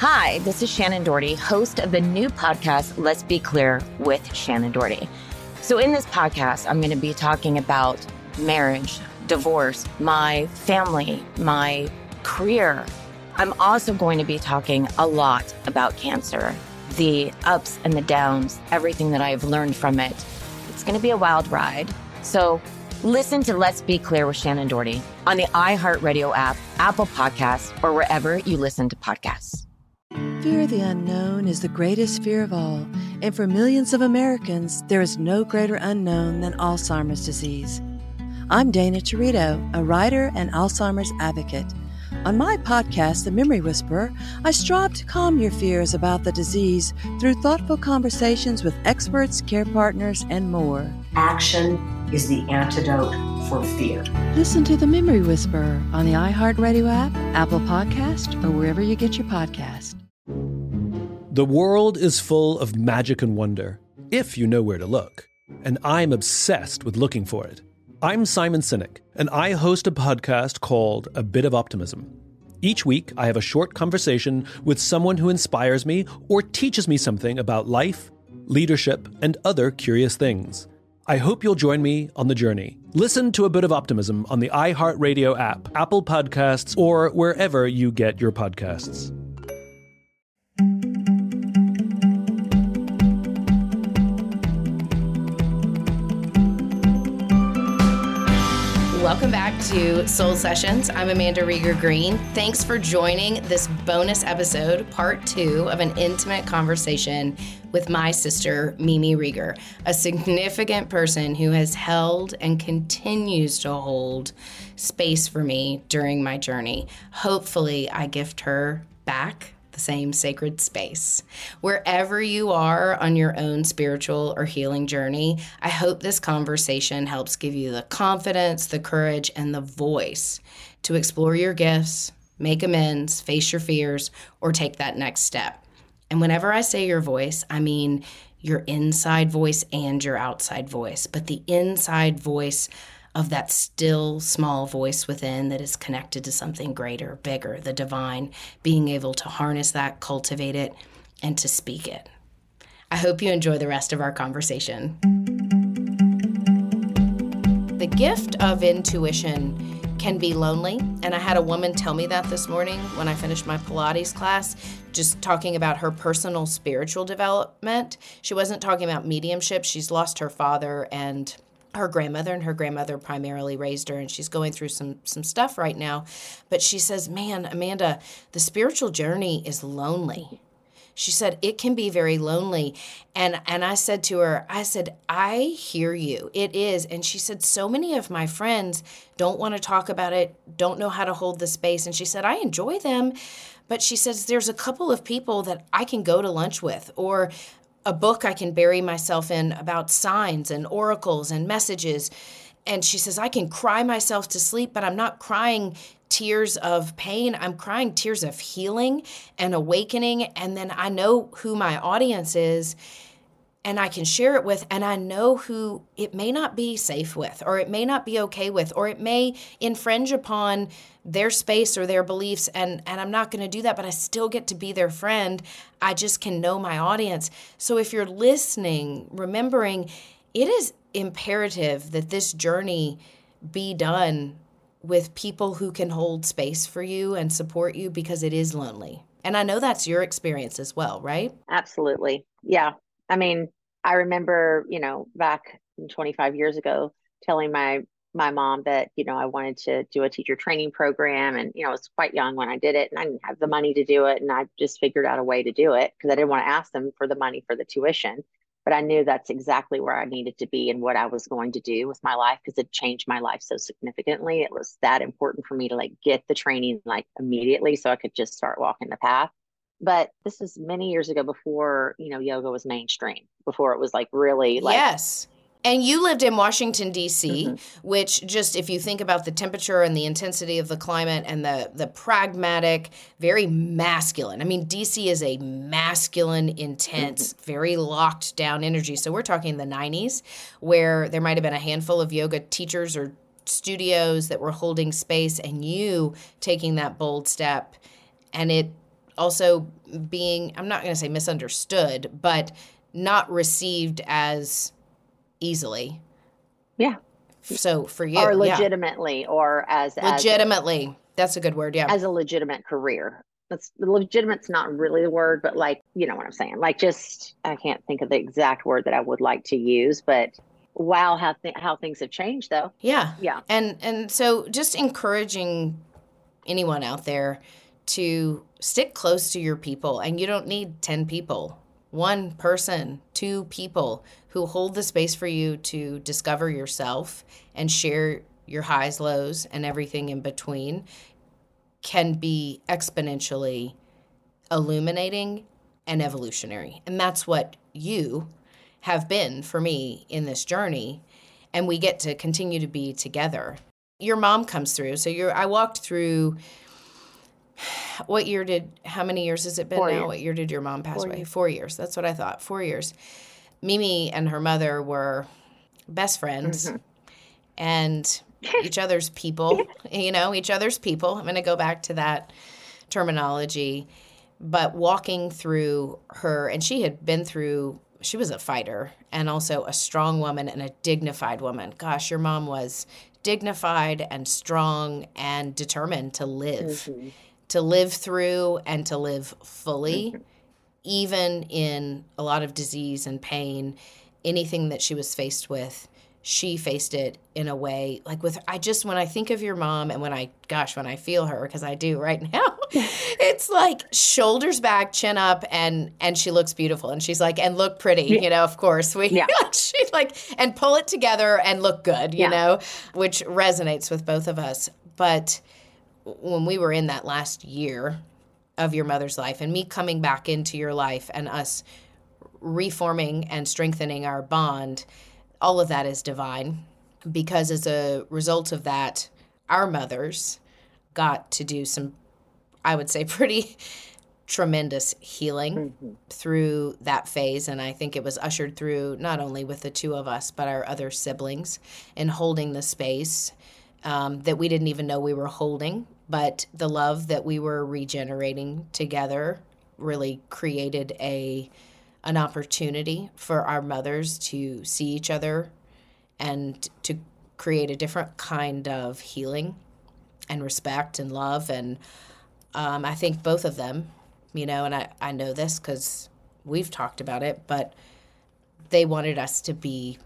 Hi, this is Shannon Doherty, host of the new podcast, Let's Be Clear with Shannon Doherty. So in this podcast, I'm going to be talking about marriage, divorce, my family, my career. I'm also going to be talking a lot about cancer, the ups and the downs, everything that I've learned from it. It's going to be a wild ride. So listen to Let's Be Clear with Shannon Doherty on the iHeartRadio app, Apple Podcasts, or wherever you listen to podcasts. Fear of the unknown is the greatest fear of all, and for millions of Americans, there is no greater unknown than Alzheimer's disease. I'm Dana Torito, a writer and Alzheimer's advocate. On my podcast, The Memory Whisperer, I strive to calm your fears about the disease through thoughtful conversations with experts, care partners, and more. Action is the antidote for fear. Listen to The Memory Whisperer on the iHeartRadio app, Apple Podcast, or wherever you get your podcast. The world is full of magic and wonder, if you know where to look. And I'm obsessed with looking for it. I'm Simon Sinek, and I host a podcast called A Bit of Optimism. Each week, I have a short conversation with someone who inspires me or teaches me something about life, leadership, and other curious things. I hope you'll join me on the journey. Listen to A Bit of Optimism on the iHeartRadio app, Apple Podcasts, or wherever you get your podcasts. Welcome back to Soul Sessions. I'm Amanda Rieger-Green. Thanks for joining this bonus episode, part two of an intimate conversation with my sister, Mimi Rieger, a significant person who has held and continues to hold space for me during my journey. Hopefully, I gift her back the same sacred space. Wherever you are on your own spiritual or healing journey, I hope this conversation helps give you the confidence, the courage, and the voice to explore your gifts, make amends, face your fears, or take that next step. And whenever I say your voice, I mean your inside voice and your outside voice, but the inside voice of that still small voice within that is connected to something greater, bigger, the divine, being able to harness that, cultivate it, and to speak it. I hope you enjoy the rest of our conversation. The gift of intuition can be lonely, and I had a woman tell me that this morning when I finished my Pilates class, just talking about her personal spiritual development. She wasn't talking about mediumship. She's lost her father and her grandmother, and her grandmother primarily raised her, and she's going through some stuff right now. But she says, man, Amanda, the spiritual journey is lonely. She said, it can be very lonely. And I said to her, I hear you. It is. And she said, so many of my friends don't want to talk about it, don't know how to hold the space. And she said, I enjoy them. But she says, there's a couple of people that I can go to lunch with, or a book I can bury myself in about signs and oracles and messages. And she says, I can cry myself to sleep, but I'm not crying tears of pain. I'm crying tears of healing and awakening. And then I know who my audience is and I can share it with, and I know who it may not be safe with, or it may not be okay with, or it may infringe upon their space or their beliefs, and I'm not going to do that, but I still get to be their friend. I just can know my audience. So if you're listening, remembering, it is imperative that this journey be done with people who can hold space for you and support you, because it is lonely. And I know that's your experience as well, right? Absolutely. Yeah. I mean, I remember, back 25 years ago, telling my mom that, I wanted to do a teacher training program. And, I was quite young when I did it, and I didn't have the money to do it. And I just figured out a way to do it because I didn't want to ask them for the money for the tuition. But I knew that's exactly where I needed to be and what I was going to do with my life, because it changed my life so significantly. It was that important for me to get the training immediately so I could just start walking the path. But this is many years ago, before, yoga was mainstream, before it was really. Yes. And you lived in Washington, D.C., mm-hmm. which, just if you think about the temperature and the intensity of the climate and the pragmatic, very masculine. I mean, D.C. is a masculine, intense, mm-hmm. very locked down energy. So we're talking the 90s, where there might have been a handful of yoga teachers or studios that were holding space, and you taking that bold step, and it also being, I'm not going to say misunderstood, but not received as easily. Yeah. So for you. Or legitimately, yeah. Or as. Legitimately. That's a good word. Yeah. As a legitimate career. That's legitimate's not really the word, but like, you know what I'm saying? Like just, I can't think of the exact word that I would like to use, but wow, how things have changed though. Yeah. Yeah. And so just encouraging anyone out there to stick close to your people, and you don't need 10 people, one person, two people who hold the space for you to discover yourself and share your highs, lows, and everything in between. Can be exponentially illuminating and evolutionary. And that's what you have been for me in this journey. And we get to continue to be together. Your mom comes through. So I walked through, how many years has it been now? What year did your mom pass away? 4 years. That's what I thought. 4 years. Mimi and her mother were best friends. Mm-hmm. And each other's people. I'm going to go back to that terminology, but walking through her, and she was a fighter and also a strong woman and a dignified woman. Gosh, your mom was dignified and strong and determined to live, mm-hmm. to live through and to live fully, mm-hmm. even in a lot of disease and pain, anything that she was faced with. She faced it in a way, like when I think of your mom and when I feel her, because I do right now, it's like shoulders back, chin up, and she looks beautiful. And she's like, and look pretty, yeah. You know, of course. She's like, and pull it together and look good, you know, which resonates with both of us. But when we were in that last year of your mother's life and me coming back into your life and us reforming and strengthening our bond, all of that is divine, because as a result of that, our mothers got to do some, I would say, pretty tremendous healing mm-hmm. through that phase. And I think it was ushered through not only with the two of us, but our other siblings in holding the space that we didn't even know we were holding. But the love that we were regenerating together really created an opportunity for our mothers to see each other and to create a different kind of healing and respect and love. And I think both of them, you know, and I know this because we've talked about it, but they wanted us to be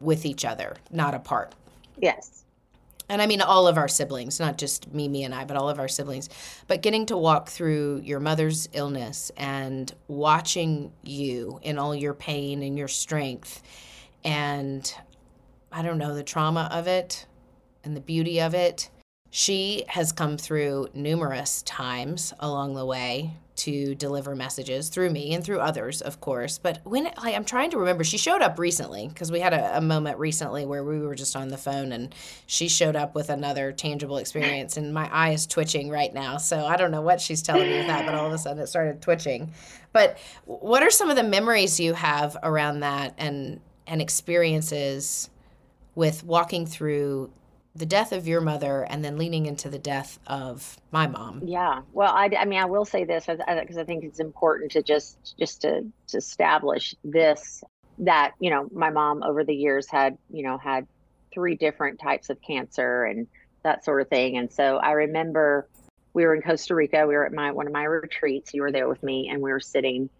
with each other, not apart. Yes. And I mean all of our siblings, not just Mimi and I, but all of our siblings. But getting to walk through your mother's illness and watching you in all your pain and your strength and, I don't know, the trauma of it and the beauty of it. She has come through numerous times along the way to deliver messages through me and through others, of course. But I'm trying to remember, she showed up recently because we had a moment recently where we were just on the phone and she showed up with another tangible experience. And my eye is twitching right now. So I don't know what she's telling me with that, but all of a sudden it started twitching. But what are some of the memories you have around that and experiences with walking through the death of your mother and then leaning into the death of my mom? Yeah. Well, I will say this because I think it's important to just to establish this, that, you know, my mom over the years had three different types of cancer and that sort of thing. And so I remember we were in Costa Rica. We were at one of my retreats. You were there with me and we were sitting,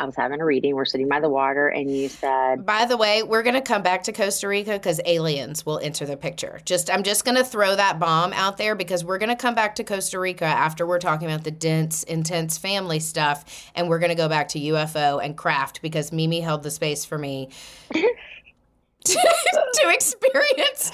I was having a reading. We're sitting by the water, and you said, by the way, we're going to come back to Costa Rica because aliens will enter the picture. I'm just going to throw that bomb out there because we're going to come back to Costa Rica after we're talking about the dense, intense family stuff, and we're going to go back to UFO and craft because Mimi held the space for me to experience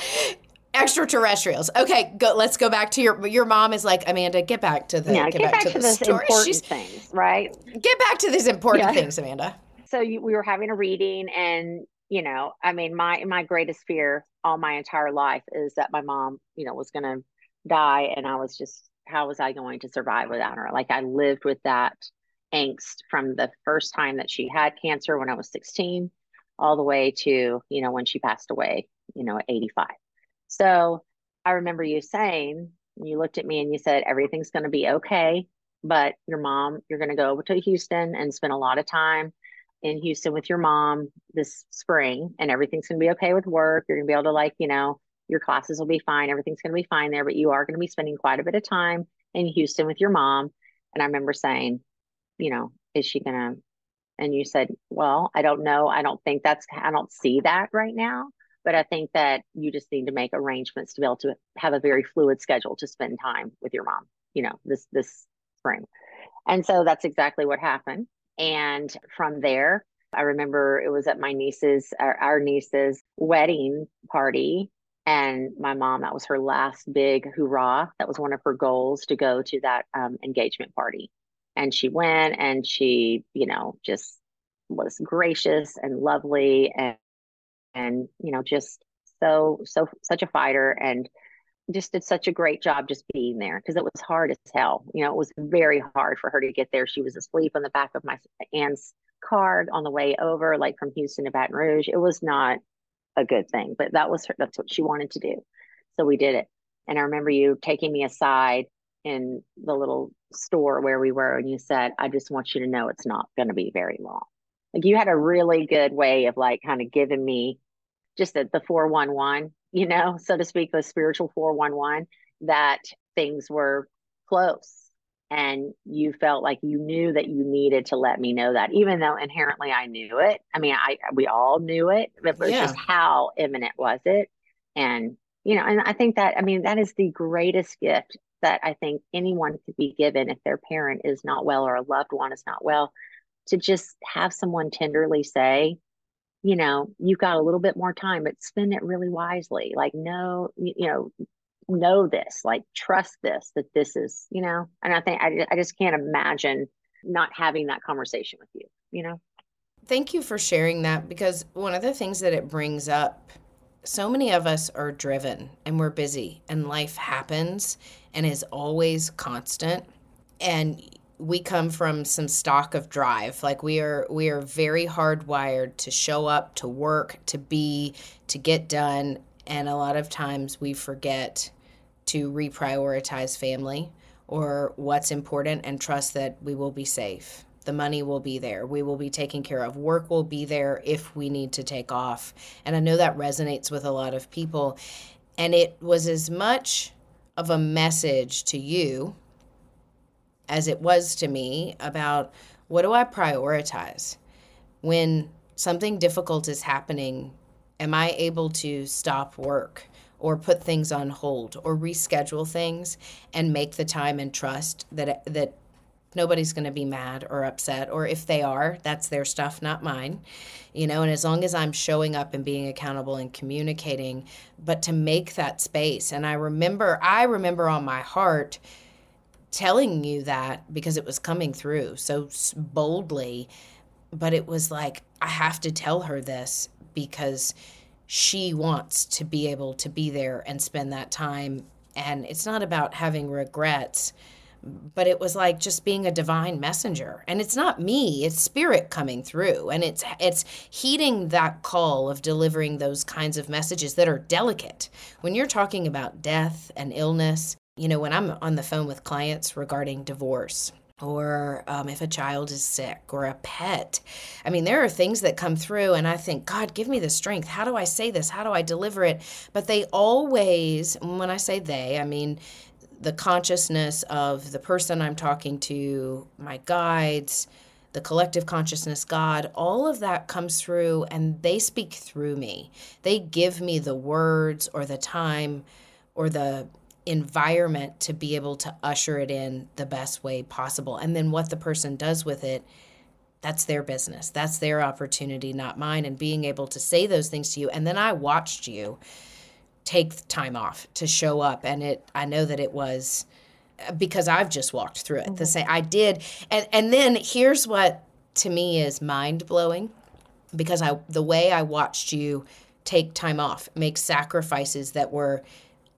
extraterrestrials. Okay, let's go back to your mom is like, Amanda, get back to the important things, right? Get back to these important things, Amanda. So we were having a reading, and you know, I mean, my greatest fear all my entire life is that my mom, you know, was going to die, and I was just, how was I going to survive without her? Like I lived with that angst from the first time that she had cancer when I was 16, all the way to, you know, when she passed away, you know, at 85. So I remember you saying, you looked at me and you said, everything's going to be okay. but your mom, you're going to go to Houston and spend a lot of time in Houston with your mom this spring, and everything's going to be okay with work. You're going to be able to, like, you know, your classes will be fine. Everything's going to be fine there, but you are going to be spending quite a bit of time in Houston with your mom. And I remember saying, you know, is she going to, and you said, well, I don't know. I don't think that's, I don't see that right now, but I think that you just need to make arrangements to be able to have a very fluid schedule to spend time with your mom, you know, this spring. And so that's exactly what happened. And from there, I remember it was at my niece's, our niece's wedding party. And my mom, that was her last big hoorah. That was one of her goals, to go to that engagement party. And she went, and she, you know, just was gracious and lovely and you know, just so such a fighter, and just did such a great job just being there, because it was hard as hell. You know, it was very hard for her to get there. She was asleep on the back of my aunt's car on the way over, like from Houston to Baton Rouge. It was not a good thing, but that was her, that's what she wanted to do. So we did it. And I remember you taking me aside in the little store where we were, and you said, I just want you to know it's not going to be very long. Like, you had a really good way of, like, kind of giving me just the 411, you know, so to speak, the spiritual 411, that things were close. And you felt like you knew that you needed to let me know that, even though inherently I knew it. I mean, we all knew it, but it was just how imminent was it? And, you know, and I think that, I mean, that is the greatest gift that I think anyone could be given if their parent is not well or a loved one is not well, to just have someone tenderly say, you know, you've got a little bit more time, but spend it really wisely. Like, know this, like, trust this, that this is, you know, and I think I just can't imagine not having that conversation with you, you know? Thank you for sharing that, because one of the things that it brings up, so many of us are driven and we're busy and life happens and is always constant. And we come from some stock of drive. Like, we are very hardwired to show up, to work, to be, to get done. And a lot of times we forget to reprioritize family or what's important, and trust that we will be safe. The money will be there. We will be taken care of. Work will be there if we need to take off. And I know that resonates with a lot of people. And it was as much of a message to you as it was to me about, what do I prioritize? When something difficult is happening, am I able to stop work or put things on hold or reschedule things and make the time, and trust that nobody's going to be mad or upset, or if they are, that's their stuff, not mine, you know? And as long as I'm showing up and being accountable and communicating, but to make that space. And I remember on my heart telling you that, because it was coming through so boldly, but it was like, I have to tell her this, because she wants to be able to be there and spend that time. And it's not about having regrets, but it was like just being a divine messenger. And it's not me, it's spirit coming through. And it's heeding that call of delivering those kinds of messages that are delicate. When you're talking about death and illness, you know, when I'm on the phone with clients regarding divorce, or if a child is sick, or a pet. I mean, there are things that come through and I think, God, give me the strength. How do I say this? How do I deliver it? But they always, when I say they, I mean the consciousness of the person I'm talking to, my guides, the collective consciousness, God, all of that comes through, and they speak through me. They give me the words or the time or the environment to be able to usher it in the best way possible. And then what the person does with it, that's their business. That's their opportunity, not mine. And being able to say those things to you. And then I watched you take time off to show up. And I know that it was, because I've just walked through it. Mm-hmm. The same I did. And then here's what to me is mind blowing, because the way I watched you take time off, make sacrifices that were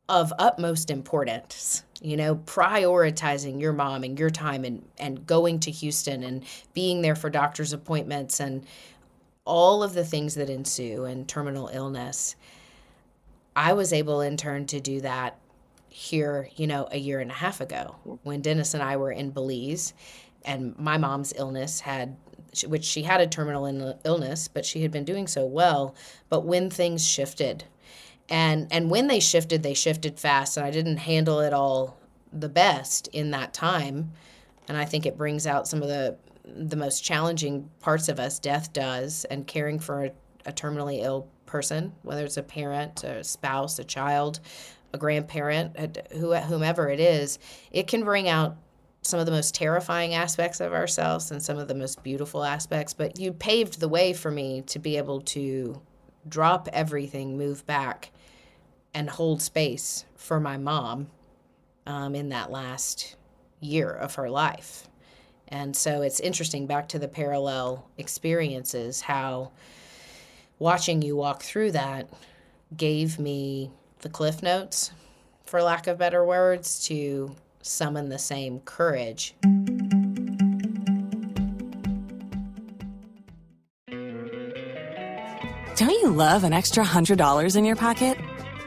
of utmost importance, you know, prioritizing your mom and your time, and going to Houston and being there for doctor's appointments and all of the things that ensue and terminal illness. I was able in turn to do that here, you know, a year and a half ago when Dennis and I were in Belize and my mom's illness had, which she had a terminal illness, but she had been doing so well. But when things shifted and when they shifted fast, and I didn't handle it all the best in that time. And I think it brings out some of the most challenging parts of us, death does, and caring for a terminally ill person, whether it's a parent, a spouse, a child, a grandparent, whomever it is, it can bring out some of the most terrifying aspects of ourselves and some of the most beautiful aspects. But you paved the way for me to be able to drop everything, move back, and hold space for my mom in that last year of her life. And so it's interesting, back to the parallel experiences, how watching you walk through that gave me the cliff notes, for lack of better words, to summon the same courage. Don't you love an extra $100 in your pocket?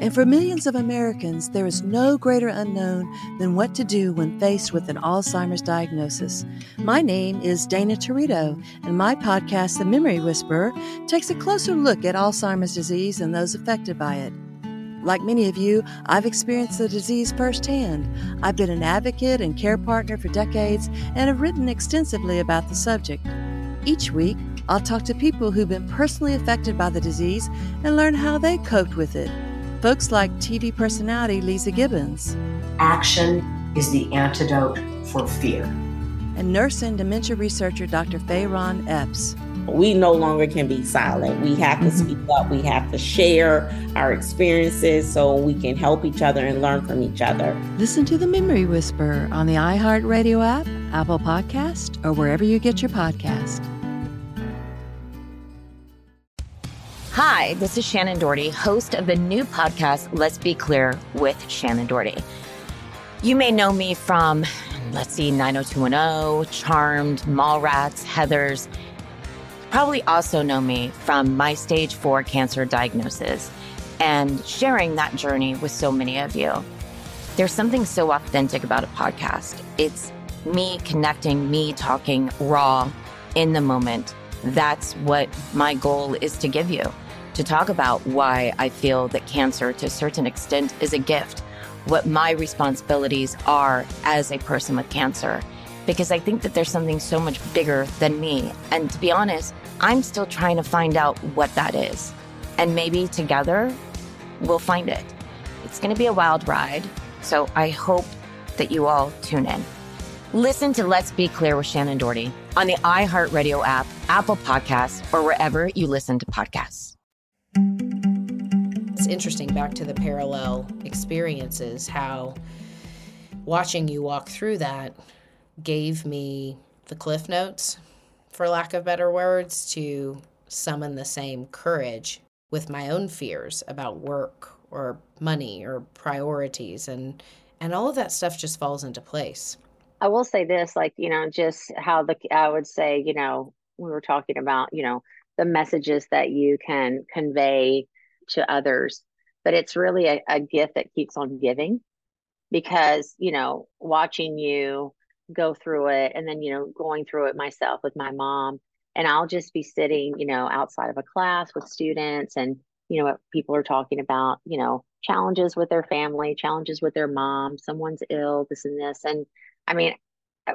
And for millions of Americans, there is no greater unknown than what to do when faced with an Alzheimer's diagnosis. My name is Dana Torito, and my podcast, The Memory Whisperer, takes a closer look at Alzheimer's disease and those affected by it. Like many of you, I've experienced the disease firsthand. I've been an advocate and care partner for decades and have written extensively about the subject. Each week, I'll talk to people who've been personally affected by the disease and learn how they coped with it. Folks like TV personality Lisa Gibbons. Action is the antidote for fear. And nurse and dementia researcher Dr. Fayron Epps. We no longer can be silent. We have to speak up. We have to share our experiences so we can help each other and learn from each other. Listen to The Memory Whisperer on the iHeartRadio app, Apple Podcast, or wherever you get your podcast. Hi, this is Shannon Doherty, host of the new podcast, Let's Be Clear with Shannon Doherty. You may know me from, 90210, Charmed, Mallrats, Heathers. You probably also know me from my stage 4 cancer diagnosis and sharing that journey with so many of you. There's something so authentic about a podcast. It's me connecting, me talking raw in the moment. That's what my goal is to give you. To talk about why I feel that cancer, to a certain extent, is a gift, what my responsibilities are as a person with cancer, because I think that there's something so much bigger than me. And to be honest, I'm still trying to find out what that is. And maybe together we'll find it. It's going to be a wild ride, so I hope that you all tune in. Listen to Let's Be Clear with Shannon Doherty on the iHeartRadio app, Apple Podcasts, or wherever you listen to podcasts. It's interesting, back to the parallel experiences, how watching you walk through that gave me the cliff notes, for lack of better words, to summon the same courage with my own fears about work or money or priorities, and all of that stuff just falls into place. I will say this, just how I would say, we were talking about, the messages that you can convey to others, but it's really a gift that keeps on giving, because, watching you go through it and then, going through it myself with my mom, and I'll just be sitting, outside of a class with students, and, people are talking about, challenges with their family, challenges with their mom, someone's ill, this and this. And I mean,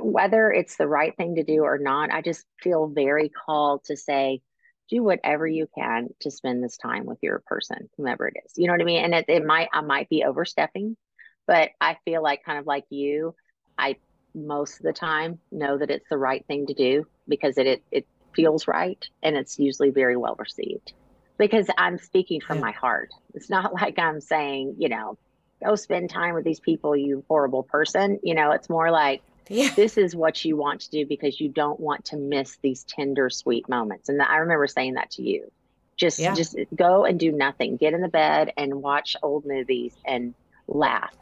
whether it's the right thing to do or not, I just feel very called to say, do whatever you can to spend this time with your person, whomever it is. You know what I mean? And I might be overstepping, but I feel like, kind of like you, I most of the time know that it's the right thing to do because it feels right. And it's usually very well received because I'm speaking from my heart. It's not like I'm saying, go spend time with these people, you horrible person. You know, it's more like, this is what you want to do because you don't want to miss these tender, sweet moments. And I remember saying that to you. Just go and do nothing. Get in the bed and watch old movies and laugh.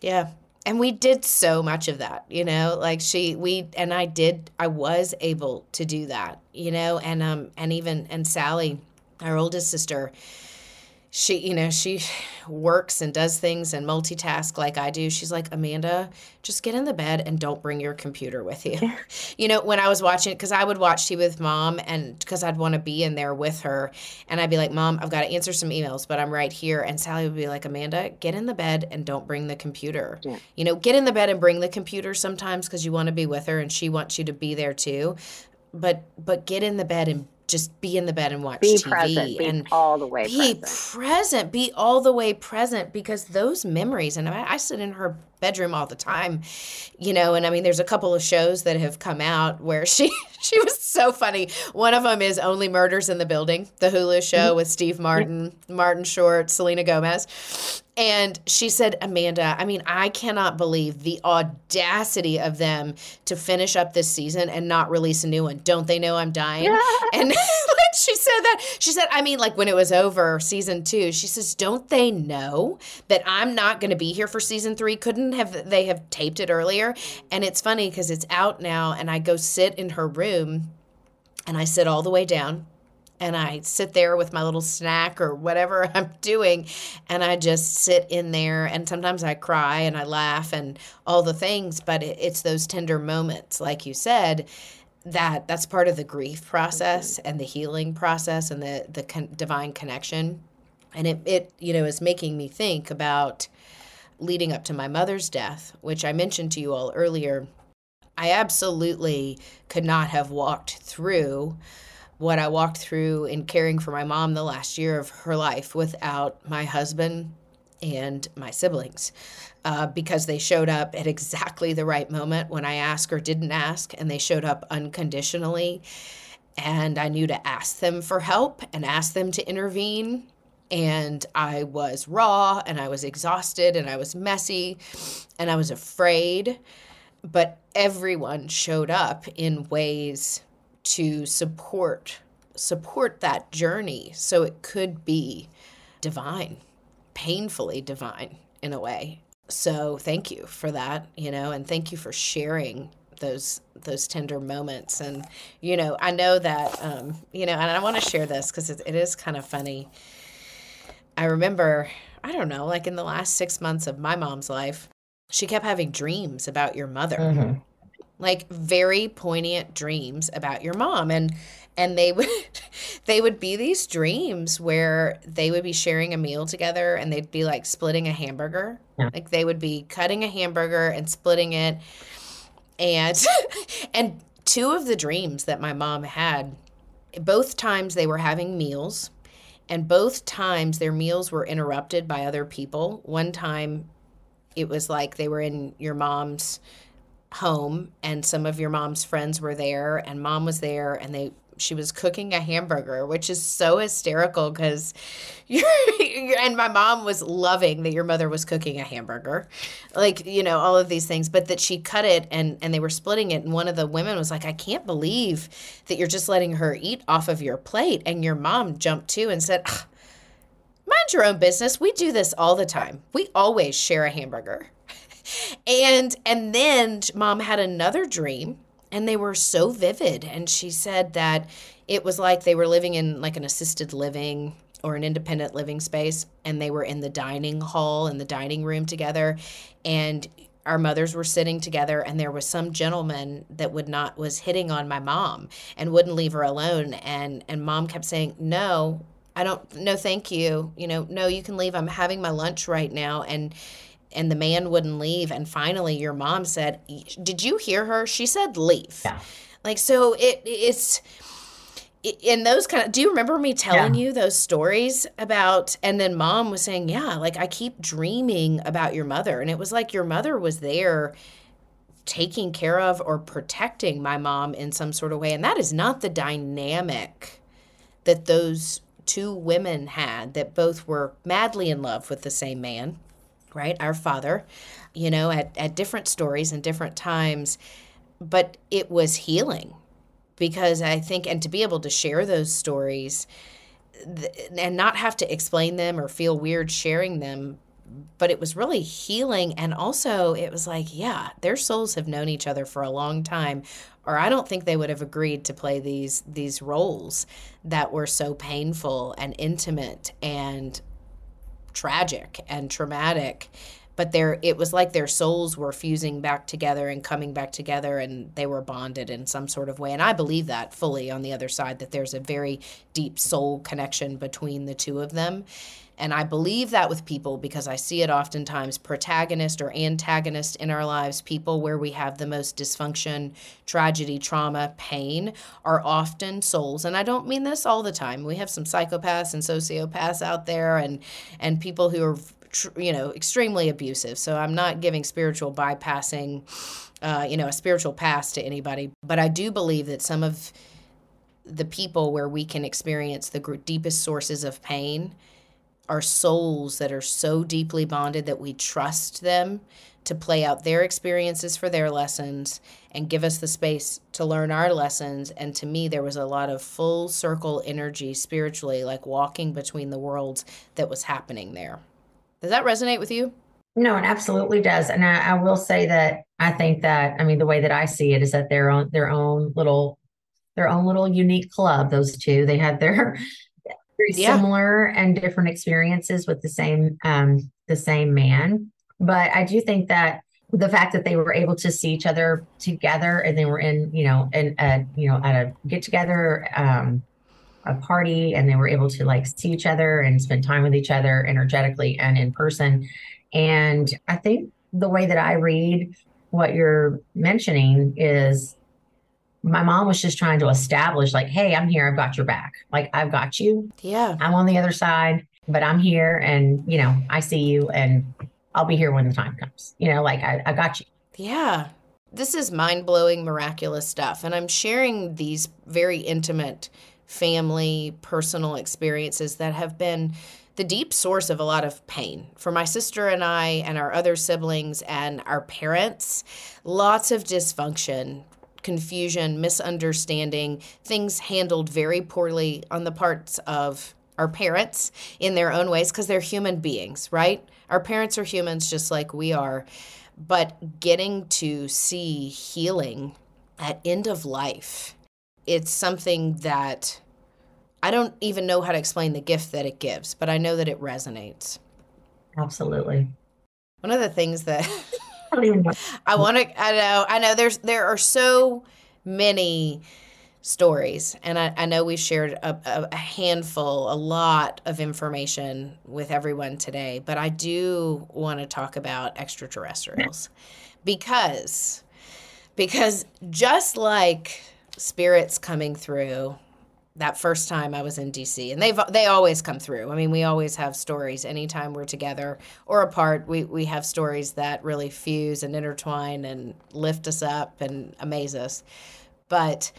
Yeah. And we did so much of that, you know, like I was able to do that, you know, and Sally, our oldest sister, she works and does things and multitask like I do. She's like, Amanda, just get in the bed and don't bring your computer with you. You know, when I was watching it, because I would watch TV with Mom, and because I'd want to be in there with her. And I'd be like, Mom, I've got to answer some emails, but I'm right here. And Sally would be like, Amanda, get in the bed and don't bring the computer. Yeah. You know, get in the bed and bring the computer sometimes because you want to be with her and she wants you to be there too. But get in the bed and just be in the bed and watch TV. Present, be all the way present. Be all the way present, because those memories, and I sit in her bedroom all the time, you know, and I mean, there's a couple of shows that have come out where she was so funny. One of them is Only Murders in the Building, the Hulu show with Steve Martin, Martin Short, Selena Gomez. And she said, Amanda, I mean, I cannot believe the audacity of them to finish up this season and not release a new one. Don't they know I'm dying? And she said that. She said, I mean, like when it was over, season 2, she says, don't they know that I'm not going to be here for season 3? Couldn't have they have taped it earlier? And it's funny because it's out now, and I go sit in her room, and I sit all the way down. And I sit there with my little snack or whatever I'm doing, and I just sit in there. And sometimes I cry and I laugh and all the things, but it's those tender moments, like you said, that's part of the grief process and the healing process and the divine connection. And it you know, is making me think about leading up to my mother's death, which I mentioned to you all earlier. I absolutely could not have walked through what I walked through in caring for my mom the last year of her life without my husband and my siblings, because they showed up at exactly the right moment when I asked or didn't ask, and they showed up unconditionally. And I knew to ask them for help and ask them to intervene. And I was raw, and I was exhausted, and I was messy, and I was afraid. But everyone showed up in ways to support that journey, so it could be divine, painfully divine in a way. So thank you for that, you know, and thank you for sharing those tender moments. And, you know, I know that, you know, and I want to share this because it is kind of funny. I remember, I don't know, like in the last 6 months of my mom's life, she kept having dreams about your mother. Mm-hmm. Like very poignant dreams about your mom. And they would be these dreams where they would be sharing a meal together, and they'd be like splitting a hamburger. Yeah. Like they would be cutting a hamburger and splitting it. And two of the dreams that my mom had, both times they were having meals, and both times their meals were interrupted by other people. One time it was like they were in your mom's home, and some of your mom's friends were there, and Mom was there, and she was cooking a hamburger, which is so hysterical because and my mom was loving that your mother was cooking a hamburger, like, you know, all of these things, but that she cut it and they were splitting it. And one of the women was like, I can't believe that you're just letting her eat off of your plate. And your mom jumped too and said, mind your own business. We do this all the time. We always share a hamburger. And then Mom had another dream, and they were so vivid. And she said that it was like they were living in like an assisted living or an independent living space, and they were in the dining hall in the dining room together, and our mothers were sitting together, and there was some gentleman that was hitting on my mom and wouldn't leave her alone. And Mom kept saying, no, thank you. You know, no, you can leave. I'm having my lunch right now. And the man wouldn't leave. And finally, your mom said, did you hear her? She said, leave. Yeah. Like, so it's in those kind of, do you remember me telling you those stories about, and then Mom was saying, like I keep dreaming about your mother. And it was like your mother was there taking care of or protecting my mom in some sort of way. And that is not the dynamic that those two women had, that both were madly in love with the same man. right? Our Father, you know, at different stories and different times. But it was healing because I think, and to be able to share those stories and not have to explain them or feel weird sharing them, but it was really healing. And also it was like, yeah, their souls have known each other for a long time, or I don't think they would have agreed to play these roles that were so painful and intimate and tragic and traumatic. But it was like their souls were fusing back together and coming back together, and they were bonded in some sort of way. And I believe that fully on the other side, that there's a very deep soul connection between the two of them. And I believe that with people because I see it oftentimes, protagonist or antagonist in our lives, people where we have the most dysfunction, tragedy, trauma, pain, are often souls. And I don't mean this all the time. We have some psychopaths and sociopaths out there and people who are, you know, extremely abusive. So I'm not giving spiritual bypassing, a spiritual pass to anybody. But I do believe that some of the people where we can experience the deepest sources of pain are souls that are so deeply bonded that we trust them to play out their experiences for their lessons and give us the space to learn our lessons. And to me, there was a lot of full circle energy spiritually, like walking between the worlds, that was happening there. Does that resonate with you? No, it absolutely does. And I will say that I think that, I mean, the way that I see it is that they're on their own little unique club, those two. They had their very similar and different experiences with the same man. But I do think that the fact that they were able to see each other together, and they were at a get together, a party, and they were able to like see each other and spend time with each other energetically and in person. And I think the way that I read what you're mentioning is my mom was just trying to establish like, hey, I'm here. I've got your back. Like, I've got you. Yeah. I'm on the other side, but I'm here, and, you know, I see you, and I'll be here when the time comes, you know, like I got you. Yeah. This is mind-blowing, miraculous stuff. And I'm sharing these very intimate family, personal experiences that have been the deep source of a lot of pain for my sister and I and our other siblings and our parents. Lots of dysfunction, confusion, misunderstanding, things handled very poorly on the parts of our parents in their own ways, because they're human beings, right? Our parents are humans just like we are. But getting to see healing at end of life, it's something that I don't even know how to explain the gift that it gives, but I know that it resonates. Absolutely. One of the things that I know there are so many stories, and I know we shared a handful, a lot of information with everyone today, but I do want to talk about extraterrestrials because just like spirits coming through that first time I was in DC, and they always come through. I mean, we always have stories anytime we're together or apart. We have stories that really fuse and intertwine and lift us up and amaze us. But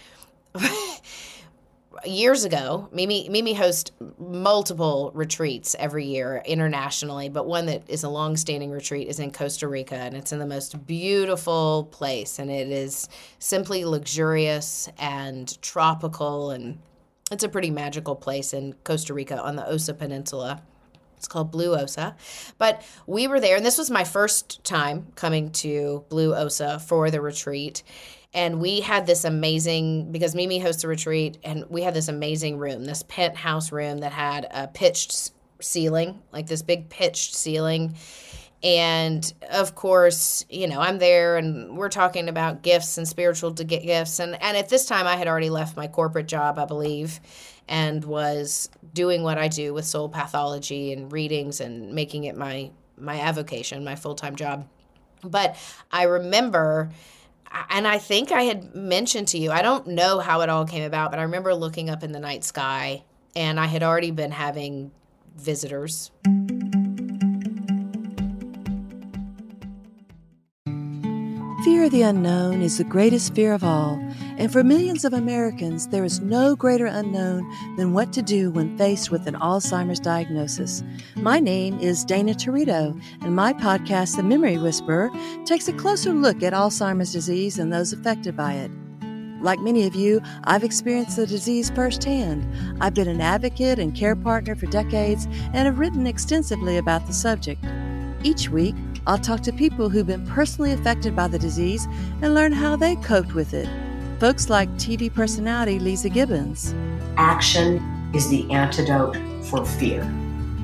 years ago, Mimi hosts multiple retreats every year internationally, but one that is a long-standing retreat is in Costa Rica, and it's in the most beautiful place, and it is simply luxurious and tropical, and it's a pretty magical place in Costa Rica on the Osa Peninsula. It's called Blue Osa. But we were there, and this was my first time coming to Blue Osa for the retreat. And we had this amazing, because Mimi hosts a retreat, and we had this amazing room, this penthouse room that had a pitched ceiling, like this big pitched ceiling. And of course, you know, I'm there and we're talking about gifts and spiritual gifts. And at this time I had already left my corporate job, I believe, and was doing what I do with soul pathology and readings and making it my avocation, my full-time job. But I remember, and I think I had mentioned to you, I don't know how it all came about, but I remember looking up in the night sky, and I had already been having visitors. Fear of the unknown is the greatest fear of all, And for millions of Americans, there is no greater unknown than what to do when faced with an Alzheimer's diagnosis. My name is Dana Torito, and my podcast, The Memory Whisperer, takes a closer look at Alzheimer's disease and those affected by it. Like many of you, I've experienced the disease firsthand. I've been an advocate and care partner for decades and have written extensively about the subject. Each week, I'll talk to people who've been personally affected by the disease and learn how they coped with it. Folks like TV personality Lisa Gibbons. Action is the antidote for fear.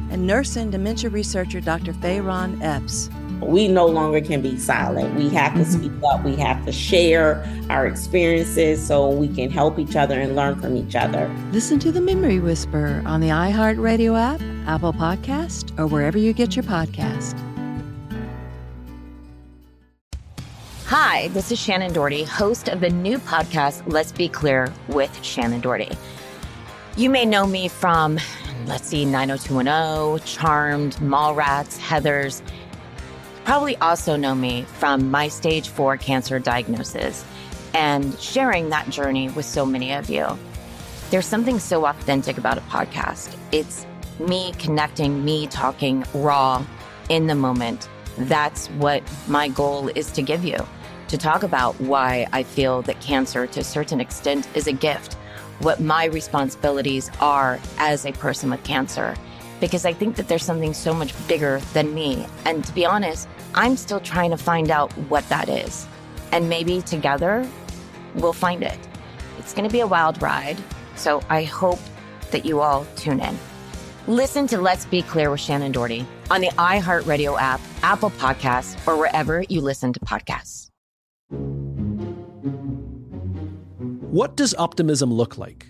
And nurse and dementia researcher Dr. Fayron Epps. We no longer can be silent. We have to speak up. We have to share our experiences so we can help each other and learn from each other. Listen to The Memory Whisperer on the iHeartRadio app, Apple Podcast, or wherever you get your podcast. Hi, this is Shannon Doherty, host of the new podcast, Let's Be Clear with Shannon Doherty. You may know me from, 90210, Charmed, Mallrats, Heathers. Probably also know me from my stage 4 cancer diagnosis and sharing that journey with so many of you. There's something so authentic about a podcast. It's me connecting, me talking raw in the moment. That's what my goal is to give you, to talk about why I feel that cancer to a certain extent is a gift, what my responsibilities are as a person with cancer. Because I think that there's something so much bigger than me. And to be honest, I'm still trying to find out what that is. And maybe together we'll find it. It's going to be a wild ride. So I hope that you all tune in. Listen to Let's Be Clear with Shannon Doherty on the iHeartRadio app, Apple Podcasts, or wherever you listen to podcasts. What does optimism look like?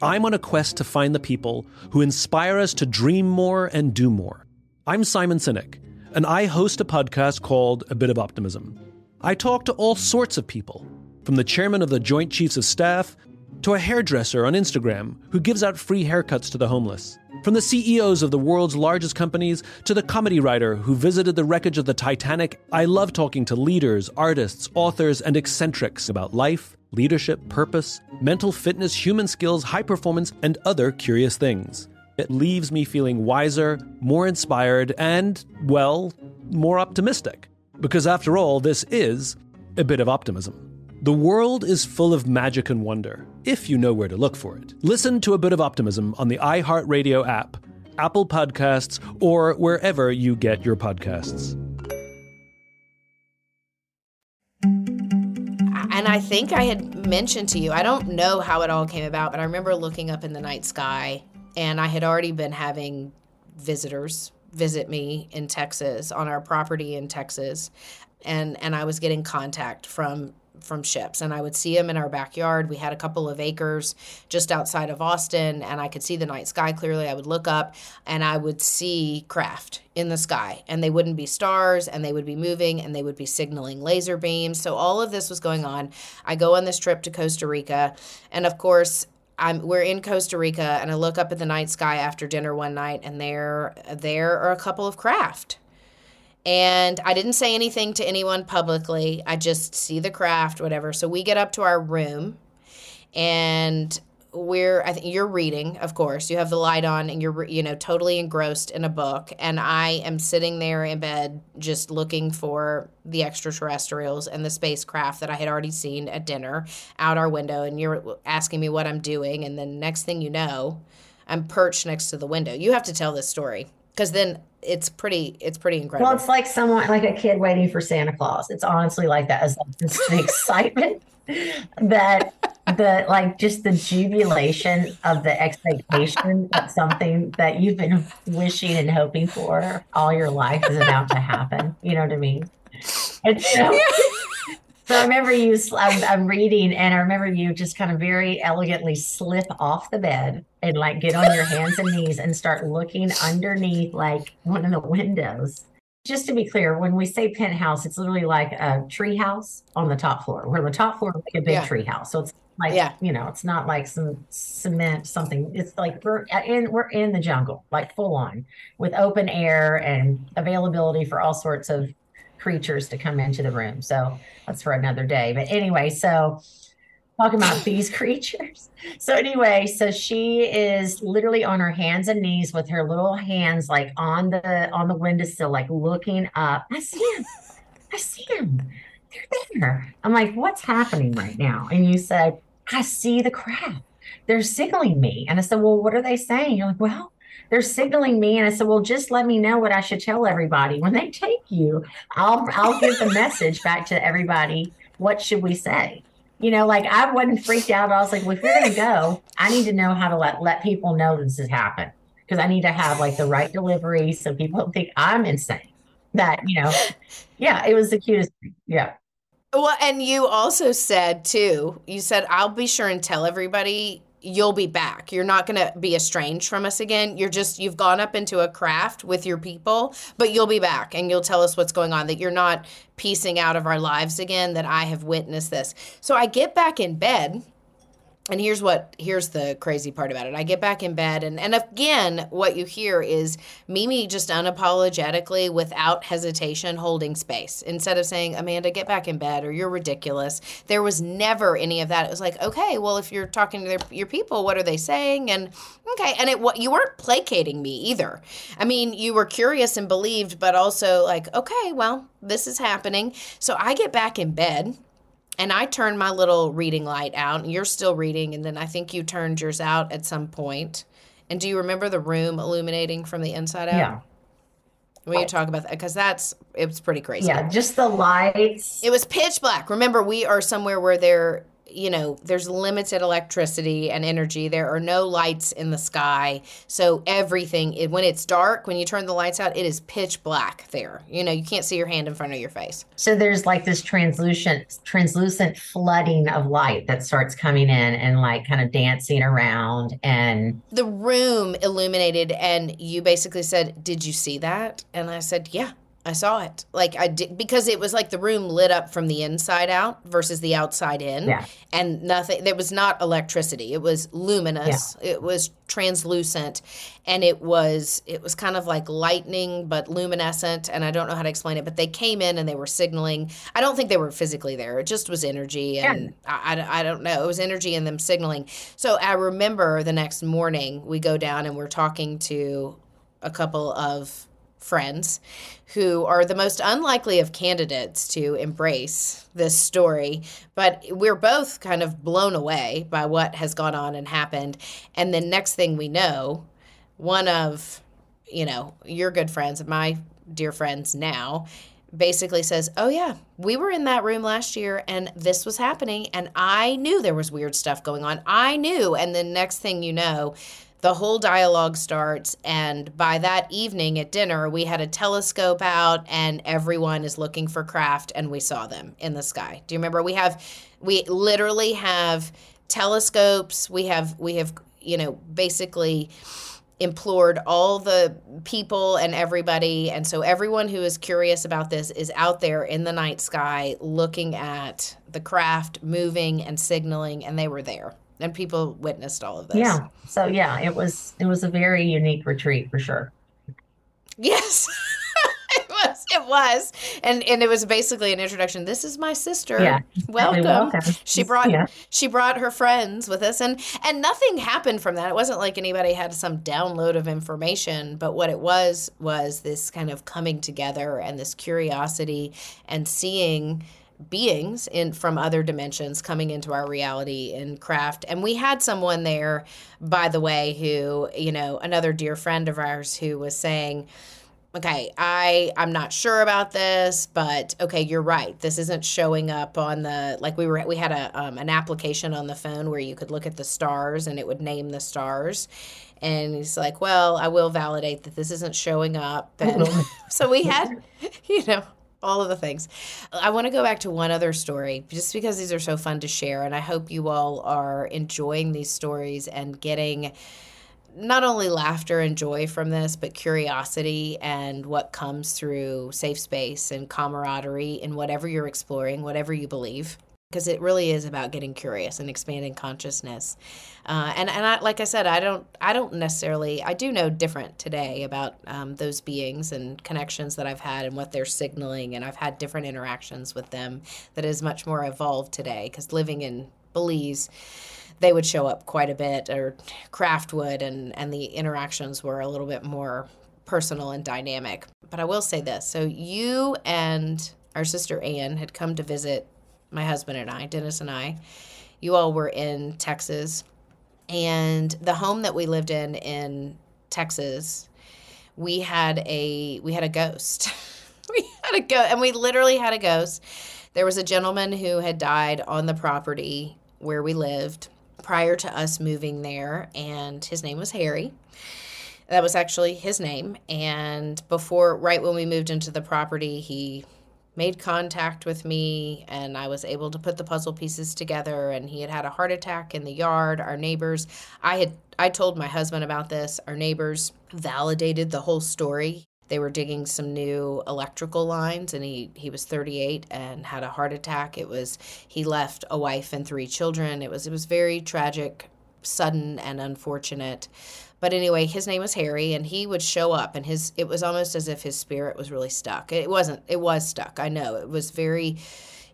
I'm on a quest to find the people who inspire us to dream more and do more. I'm Simon Sinek, and I host a podcast called A Bit of Optimism. I talk to all sorts of people, from the chairman of the Joint Chiefs of Staff to a hairdresser on Instagram who gives out free haircuts to the homeless, from the CEOs of the world's largest companies to the comedy writer who visited the wreckage of the Titanic. I love talking to leaders, artists, authors, and eccentrics about life, leadership, purpose, mental fitness, human skills, high performance, and other curious things. It leaves me feeling wiser, more inspired, and, well, more optimistic. Because after all, this is a bit of optimism. The world is full of magic and wonder, if you know where to look for it. Listen to A Bit of Optimism on the iHeartRadio app, Apple Podcasts, or wherever you get your podcasts. And I think I had mentioned to you, I don't know how it all came about, but I remember looking up in the night sky, and I had already been having visitors visit me in Texas, on our property in Texas, and I was getting contact from ships, and I would see them in our backyard. We had a couple of acres just outside of Austin, and I could see the night sky clearly. I would look up, and I would see craft in the sky, and they wouldn't be stars, and they would be moving, and they would be signaling laser beams. So all of this was going on. I go on this trip to Costa Rica, and of course, we're in Costa Rica, and I look up at the night sky after dinner one night, and there are a couple of craft. And I didn't say anything to anyone publicly. I just see the craft, whatever. So we get up to our room, and you're reading, of course. You have the light on, and you're totally engrossed in a book. And I am sitting there in bed just looking for the extraterrestrials and the spacecraft that I had already seen at dinner out our window. And you're asking me what I'm doing. And then next thing you know, I'm perched next to the window. You have to tell this story, because then it's pretty incredible. Well, it's like someone, like a kid waiting for Santa Claus. It's honestly like that. It's like just the excitement just the jubilation of the expectation that something that you've been wishing and hoping for all your life is about to happen. You know what I mean? And so I remember I'm reading, and I remember you just kind of very elegantly slip off the bed and like get on your hands and knees and start looking underneath like one of the windows. Just to be clear, when we say penthouse, it's literally like a tree house on the top floor. Where the top floor is like a big tree house. So it's like, it's not like some cement, something. It's like we're in the jungle, like full on, with open air and availability for all sorts of creatures to come into the room. So that's for another day. But anyway, so talking about these creatures. So anyway, so she is literally on her hands and knees with her little hands like on the windowsill, like looking up. I see him. They're there. I'm like, what's happening right now? And you said, I see the crowd. They're signaling me. And I said, well, what are they saying? You're like, well, they're signaling me. And I said, well, just let me know what I should tell everybody. When they take you, I'll give the message back to everybody. What should we say? You know, like I wasn't freaked out. I was like, well, if you're going to go, I need to know how to let people know this has happened, because I need to have like the right delivery so people don't think I'm insane. That, you know, yeah, it was the cutest thing. Yeah. Well, and you also said, too, you said, I'll be sure and tell everybody you'll be back. You're not going to be estranged from us again. You've gone up into a craft with your people, but you'll be back and you'll tell us what's going on, that you're not piecing out of our lives again, that I have witnessed this. So I get back in bed. And here's the crazy part about it. I get back in bed and again, what you hear is Mimi just unapologetically, without hesitation, holding space. Instead of saying, Amanda, get back in bed or you're ridiculous. There was never any of that. It was like, okay, well, if you're talking to your people, what are they saying? And okay. And you weren't placating me either. I mean, you were curious and believed, but also like, okay, well, this is happening. So I get back in bed. And I turned my little reading light out, and you're still reading, and then I think you turned yours out at some point. And do you remember the room illuminating from the inside out? Yeah. Will you talk about that? Because it's pretty crazy. Yeah, just the lights. It was pitch black. Remember, we are somewhere where there's limited electricity and energy. There are no lights in the sky. So when it's dark, when you turn the lights out, it is pitch black there. You know, you can't see your hand in front of your face. So there's like this translucent flooding of light that starts coming in and like kind of dancing around, and the room illuminated. And you basically said, did you see that? And I said, yeah. I saw it. Like I did, because it was like the room lit up from the inside out versus the outside in. Yeah. And nothing, there was not electricity. It was luminous. Yeah. It was translucent, and it was kind of like lightning, but luminescent. And I don't know how to explain it, but they came in and they were signaling. I don't think they were physically there. It just was energy. And yeah. I don't know. It was energy and them signaling. So I remember the next morning we go down and we're talking to a couple of friends who are the most unlikely of candidates to embrace this story, but we're both kind of blown away by what has gone on and happened. And the next thing we know, one of, you know, your good friends and my dear friends now basically says, oh yeah, we were in that room last year and this was happening and I knew there was weird stuff going on. I knew. And the next thing you know, the whole dialogue starts, and by that evening at dinner, we had a telescope out, and everyone is looking for craft, and we saw them in the sky. Do you remember? We literally have telescopes. We have, you know, basically implored all the people and everybody, and so everyone who is curious about this is out there in the night sky looking at the craft moving and signaling, and they were there. And people witnessed all of this. Yeah. So yeah, it was a very unique retreat for sure. Yes. It was. And it was basically an introduction. This is my sister. Yeah. Welcome. She brought her friends with us, and nothing happened from that. It wasn't like anybody had some download of information, but what it was this kind of coming together and this curiosity and seeing beings from other dimensions coming into our reality in craft. And we had someone there, by the way, who, you know, another dear friend of ours who was saying, okay, I'm not sure about this, but okay, you're right. This isn't showing up on the, like we had an application on the phone where you could look at the stars and it would name the stars. And he's like, well, I will validate that this isn't showing up. And so we had, you know, all of the things. I want to go back to one other story just because these are so fun to share. And I hope you all are enjoying these stories and getting not only laughter and joy from this, but curiosity and what comes through safe space and camaraderie in whatever you're exploring, whatever you believe. Because it really is about getting curious and expanding consciousness. And I, like I said, I do know different today about those beings and connections that I've had and what they're signaling. And I've had different interactions with them that is much more evolved today, because living in Belize, they would show up quite a bit, or Kraft would, and the interactions were a little bit more personal and dynamic. But I will say this. So you and our sister Anne had come to visit my husband and I, Dennis and I. You all were in Texas. And the home that we lived in Texas, we had a ghost. And we literally had a ghost. There was a gentleman who had died on the property where we lived prior to us moving there, and his name was Harry. That was actually his name. And right when we moved into the property, he made contact with me, and I was able to put the puzzle pieces together, and he had had a heart attack in the yard. Our neighbors, I told my husband about this. Our neighbors validated the whole story. They were digging some new electrical lines, and he was 38 and had a heart attack. He left a wife and 3 children. It was very tragic, sudden, and unfortunate. But anyway, his name was Harry, and he would show up, and it was almost as if his spirit was really stuck. It was stuck. I know. It was very,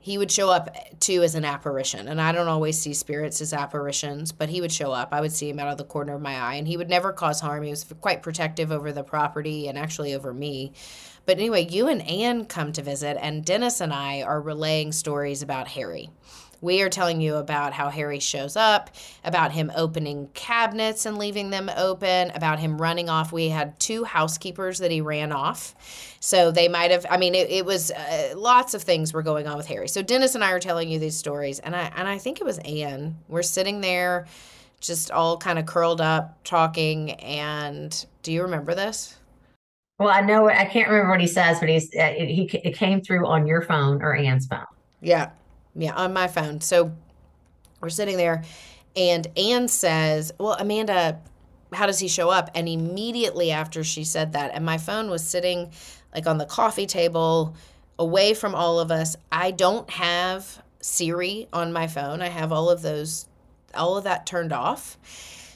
he would show up too as an apparition. And I don't always see spirits as apparitions, but he would show up. I would see him out of the corner of my eye, and he would never cause harm. He was quite protective over the property and actually over me. But anyway, you and Anne come to visit, and Dennis and I are relaying stories about Harry. We are telling you about how Harry shows up, about him opening cabinets and leaving them open, about him running off. We had 2 housekeepers that he ran off. So they might have, it was lots of things were going on with Harry. So Dennis and I are telling you these stories. And I think it was Anne. We're sitting there just all kind of curled up talking. And do you remember this? Well, I can't remember what he says, but it came through on your phone or Anne's phone. Yeah. Yeah, on my phone. So we're sitting there, and Anne says, well, Amanda, how does he show up? And immediately after she said that, and my phone was sitting like on the coffee table away from all of us. I don't have Siri on my phone. I have all of that turned off.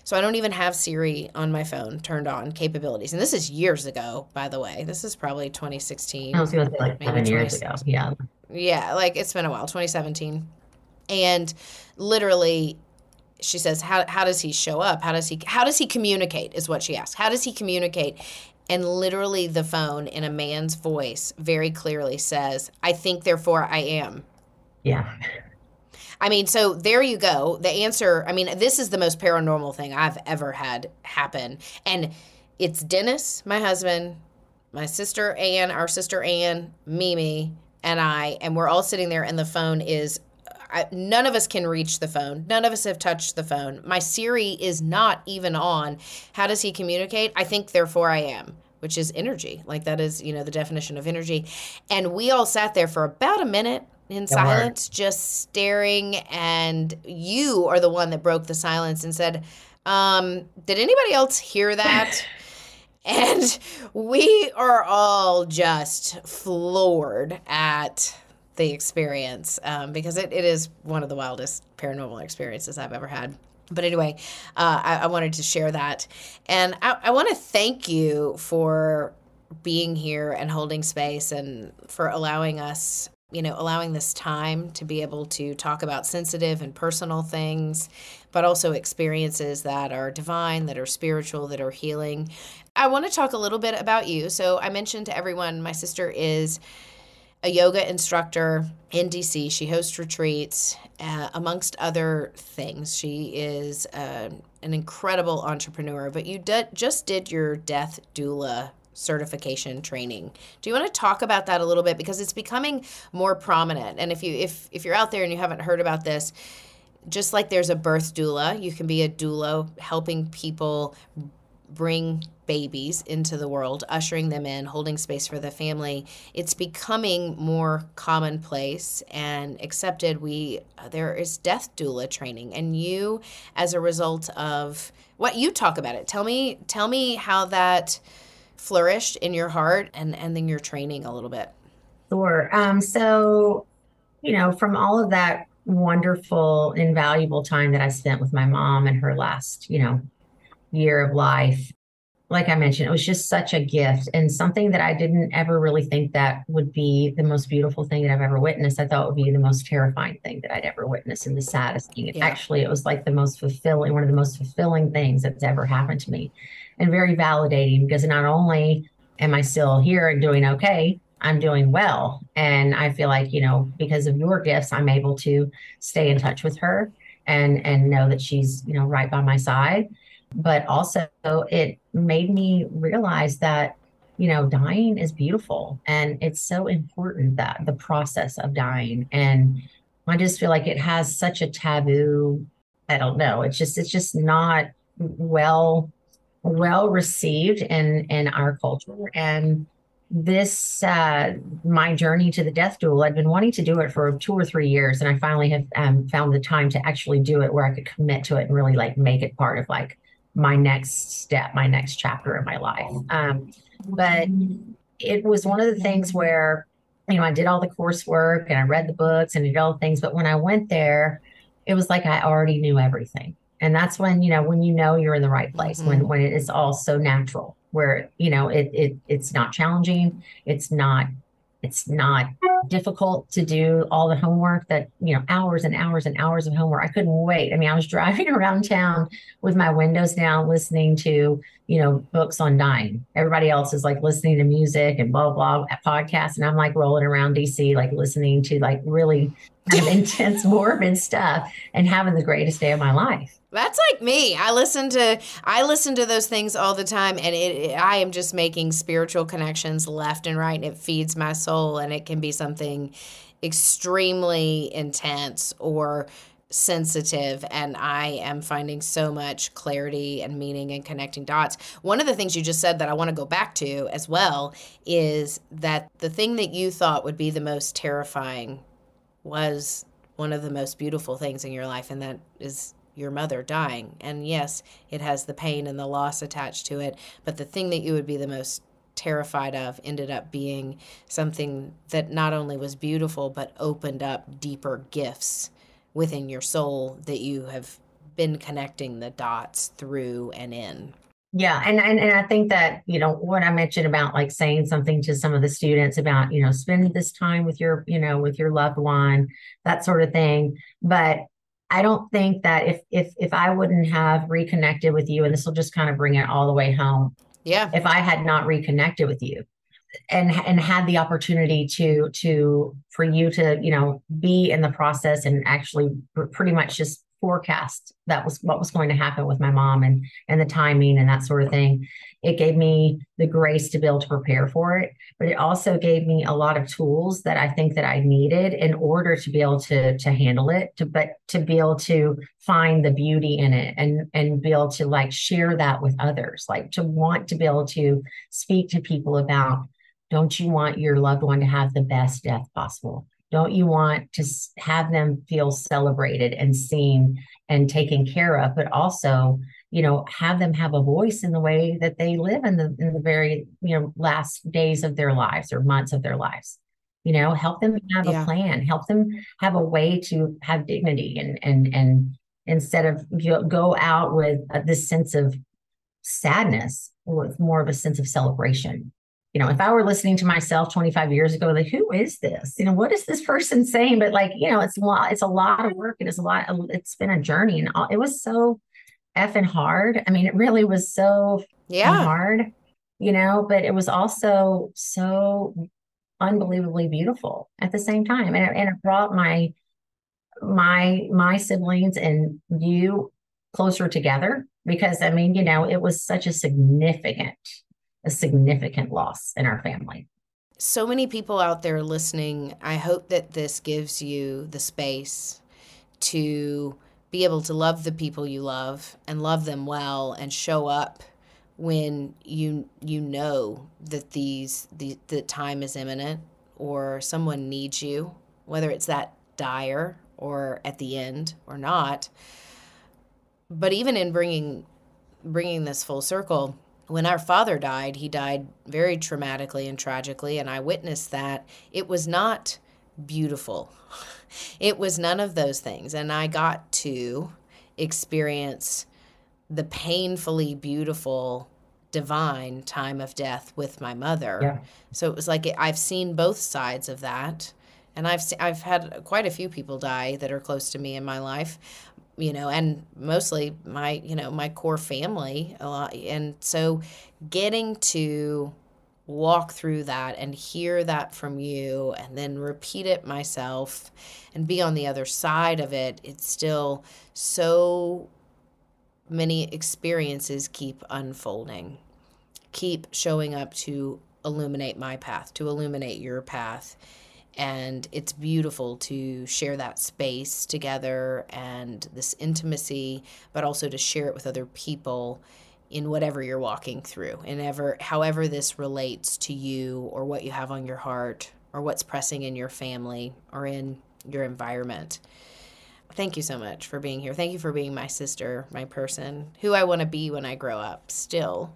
So I don't even have Siri on my phone turned on capabilities. And this is years ago, by the way. This is probably 2016. I was going to say like 7 years ago. Yeah. Yeah, like it's been a while, 2017. And literally she says, how does he show up? How does he communicate is what she asked. How does he communicate? And literally the phone in a man's voice very clearly says, I think, therefore I am. Yeah. So there you go. The answer, this is the most paranormal thing I've ever had happen. And it's Dennis, my husband, my sister Anne, our sister Anne, Mimi, and I, and we're all sitting there, and the phone is, none of us can reach the phone. None of us have touched the phone. My Siri is not even on. How does he communicate? I think, therefore I am, which is energy. Like that is, the definition of energy. And we all sat there for about a minute in silence, just staring. And you are the one that broke the silence and said, did anybody else hear that? And we are all just floored at the experience because it is one of the wildest paranormal experiences I've ever had. But anyway, I wanted to share that. And I want to thank you for being here and holding space and for allowing us, allowing this time to be able to talk about sensitive and personal things, but also experiences that are divine, that are spiritual, that are healing. I want to talk a little bit about you. So I mentioned to everyone, my sister is a yoga instructor in DC. She hosts retreats, amongst other things. She is an incredible entrepreneur, but you just did your death doula certification training. Do you want to talk about that a little bit? Because it's becoming more prominent. And if you're out there and you haven't heard about this, just like there's a birth doula, you can be a doula helping people bring babies into the world, ushering them in, holding space for the family. It's becoming more commonplace and accepted. There is death doula training, and you, as a result of what you talk about it, tell me how that flourished in your heart and then your training a little bit. Sure. So, from all of that wonderful, invaluable time that I spent with my mom in her last, year of life, like I mentioned, it was just such a gift and something that I didn't ever really think that would be the most beautiful thing that I've ever witnessed. I thought it would be the most terrifying thing that I'd ever witnessed and the saddest thing. Yeah. Actually, it was like the most fulfilling, one of the most fulfilling things that's ever happened to me, and very validating, because not only am I still here and doing okay, I'm doing well. And I feel like, you know, because of your gifts, I'm able to stay in touch with her and know that she's, you know, right by my side. But also it made me realize that, you know, dying is beautiful, and it's so important, that the process of dying. And I just feel like it has such a taboo. I don't know. It's just not well received in our culture. And this, my journey to the death duel, I've been wanting to do it for 2 or 3 years. And I finally have found the time to actually do it, where I could commit to it and really like make it part of like my next step, my next chapter in my life. But it was one of the things where, you know, I did all the coursework and I read the books and did all the things. But when I went there, it was like I already knew everything. And that's when you know you're in the right place, mm-hmm. when it is all so natural, where, you know, it's not challenging. It's not difficult to do all the homework that, you know, hours and hours and hours of homework. I couldn't wait. I mean, I was driving around town with my windows down, listening to, you know, books on dying. Everybody else is like listening to music and blah, blah, podcasts. And I'm like rolling around DC, like listening to like really intense, morbid stuff and having the greatest day of my life. That's like me. I listen to those things all the time, and I am just making spiritual connections left and right, and it feeds my soul, and it can be something extremely intense or sensitive, and I am finding so much clarity and meaning and connecting dots. One of the things you just said that I want to go back to as well is that the thing that you thought would be the most terrifying was one of the most beautiful things in your life, and that is your mother dying. And yes, it has the pain and the loss attached to it, but the thing that you would be the most terrified of ended up being something that not only was beautiful, but opened up deeper gifts within your soul that you have been connecting the dots through and in. Yeah. And I think that, you know, what I mentioned about like saying something to some of the students about, you know, spend this time with your, you know, with your loved one, that sort of thing. But I don't think that if I wouldn't have reconnected with you, and this will just kind of bring it all the way home. Yeah. If I had not reconnected with you and had the opportunity for you to, you know, be in the process and actually pretty much just forecast that was what was going to happen with my mom and the timing and that sort of thing. It gave me the grace to be able to prepare for it, but it also gave me a lot of tools that I think that I needed in order to be able to handle it, but to be able to find the beauty in it and be able to like share that with others, like to want to be able to speak to people about, don't you want your loved one to have the best death possible? Don't you want to have them feel celebrated and seen and taken care of, but also, you know, have them have a voice in the way that they live in the very, you know, last days of their lives or months of their lives, you know, help them have a plan, help them have a way to have dignity and instead of, you know, go out with this sense of sadness, with more of a sense of celebration. You know, if I were listening to myself 25 years ago, like, who is this? You know, what is this person saying? But like, you know, it's a lot of work, and it's been a journey, and it was so effing hard. I mean, it really was so hard, you know, but it was also so unbelievably beautiful at the same time. And it brought my siblings and you closer together, because I mean, you know, it was such a significant loss in our family. So many people out there listening, I hope that this gives you the space to be able to love the people you love and love them well and show up when you know that the time is imminent or someone needs you, whether it's that dire or at the end or not. But even in bringing this full circle, when our father died, he died very traumatically and tragically, and I witnessed that. It was not beautiful. It was none of those things. And I got to experience the painfully beautiful divine time of death with my mother. Yeah. So it was like I've seen both sides of that. And I've had quite a few people die that are close to me in my life, you know, and mostly my, you know, my core family a lot. And so getting to walk through that and hear that from you and then repeat it myself and be on the other side of it, it's still so many experiences keep unfolding, keep showing up to illuminate my path, to illuminate your path. And it's beautiful to share that space together and this intimacy, but also to share it with other people in whatever you're walking through, and however this relates to you or what you have on your heart or what's pressing in your family or in your environment. Thank you so much for being here. Thank you for being my sister, my person, who I want to be when I grow up still.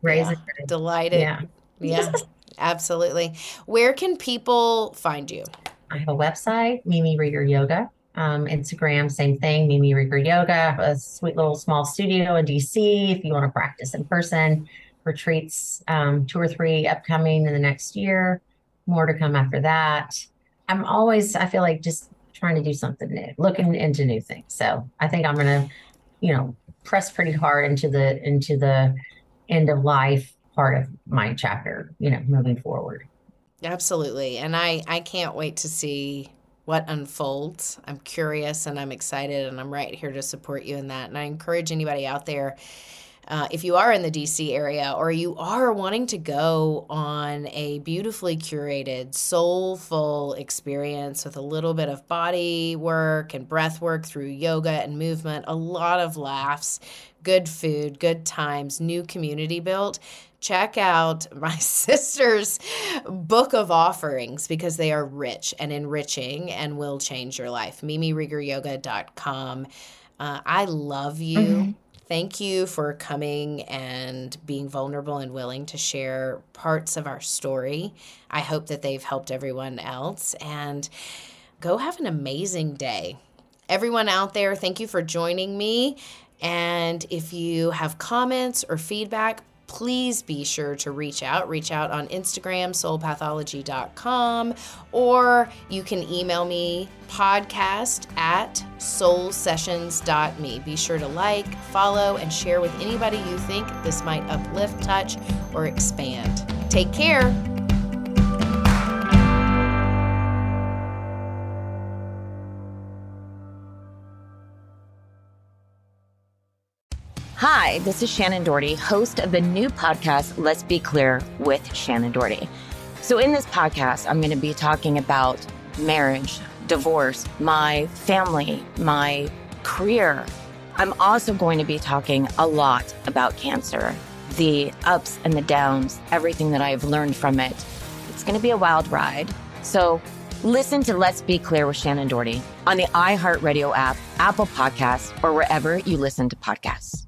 Raising yeah. Delighted. Yeah. Yeah. Absolutely. Where can people find you? I have a website, Mimi Rieger Yoga. Instagram, same thing, Mimi Rieger Yoga. I have a sweet little small studio in DC if you want to practice in person. Retreats, 2 or 3 upcoming in the next year. More to come after that. I'm always, I feel like, just trying to do something new, looking into new things. So I think I'm going to, you know, press pretty hard into the end of life part of my chapter, you know, moving forward. Absolutely. And I can't wait to see what unfolds. I'm curious and I'm excited, and I'm right here to support you in that. And I encourage anybody out there, if you are in the DC area or you are wanting to go on a beautifully curated, soulful experience with a little bit of body work and breath work through yoga and movement, a lot of laughs, good food, good times, new community built, check out my sister's book of offerings, because they are rich and enriching and will change your life. MimiRiegerYoga.com. I love you. Mm-hmm. Thank you for coming and being vulnerable and willing to share parts of our story. I hope that they've helped everyone else. And go have an amazing day. Everyone out there, thank you for joining me. And if you have comments or feedback, please be sure to reach out. Reach out on Instagram, soulpathology.com, or you can email me, podcast@soulsessions.me. Be sure to like, follow, and share with anybody you think this might uplift, touch, or expand. Take care. Hi, this is Shannon Doherty, host of the new podcast, Let's Be Clear with Shannon Doherty. So in this podcast, I'm going to be talking about marriage, divorce, my family, my career. I'm also going to be talking a lot about cancer, the ups and the downs, everything that I've learned from it. It's going to be a wild ride. So listen to Let's Be Clear with Shannon Doherty on the iHeartRadio app, Apple Podcasts, or wherever you listen to podcasts.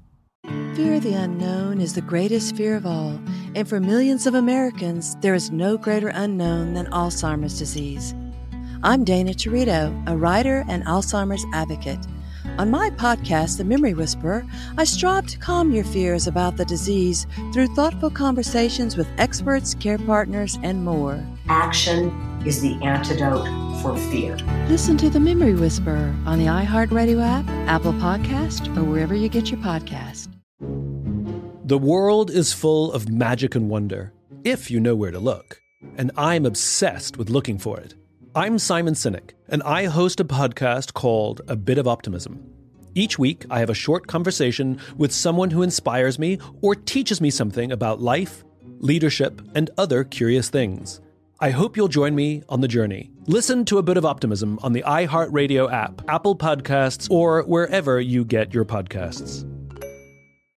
Fear of the unknown is the greatest fear of all, and for millions of Americans, there is no greater unknown than Alzheimer's disease. I'm Dana Torito, a writer and Alzheimer's advocate. On my podcast, The Memory Whisperer, I strive to calm your fears about the disease through thoughtful conversations with experts, care partners, and more. Action is the antidote for fear. Listen to The Memory Whisperer on the iHeartRadio app, Apple Podcast, or wherever you get your podcast. The world is full of magic and wonder, if you know where to look. And I'm obsessed with looking for it. I'm Simon Sinek, and I host a podcast called A Bit of Optimism. Each week, I have a short conversation with someone who inspires me or teaches me something about life, leadership, and other curious things. I hope you'll join me on the journey. Listen to A Bit of Optimism on the iHeartRadio app, Apple Podcasts, or wherever you get your podcasts.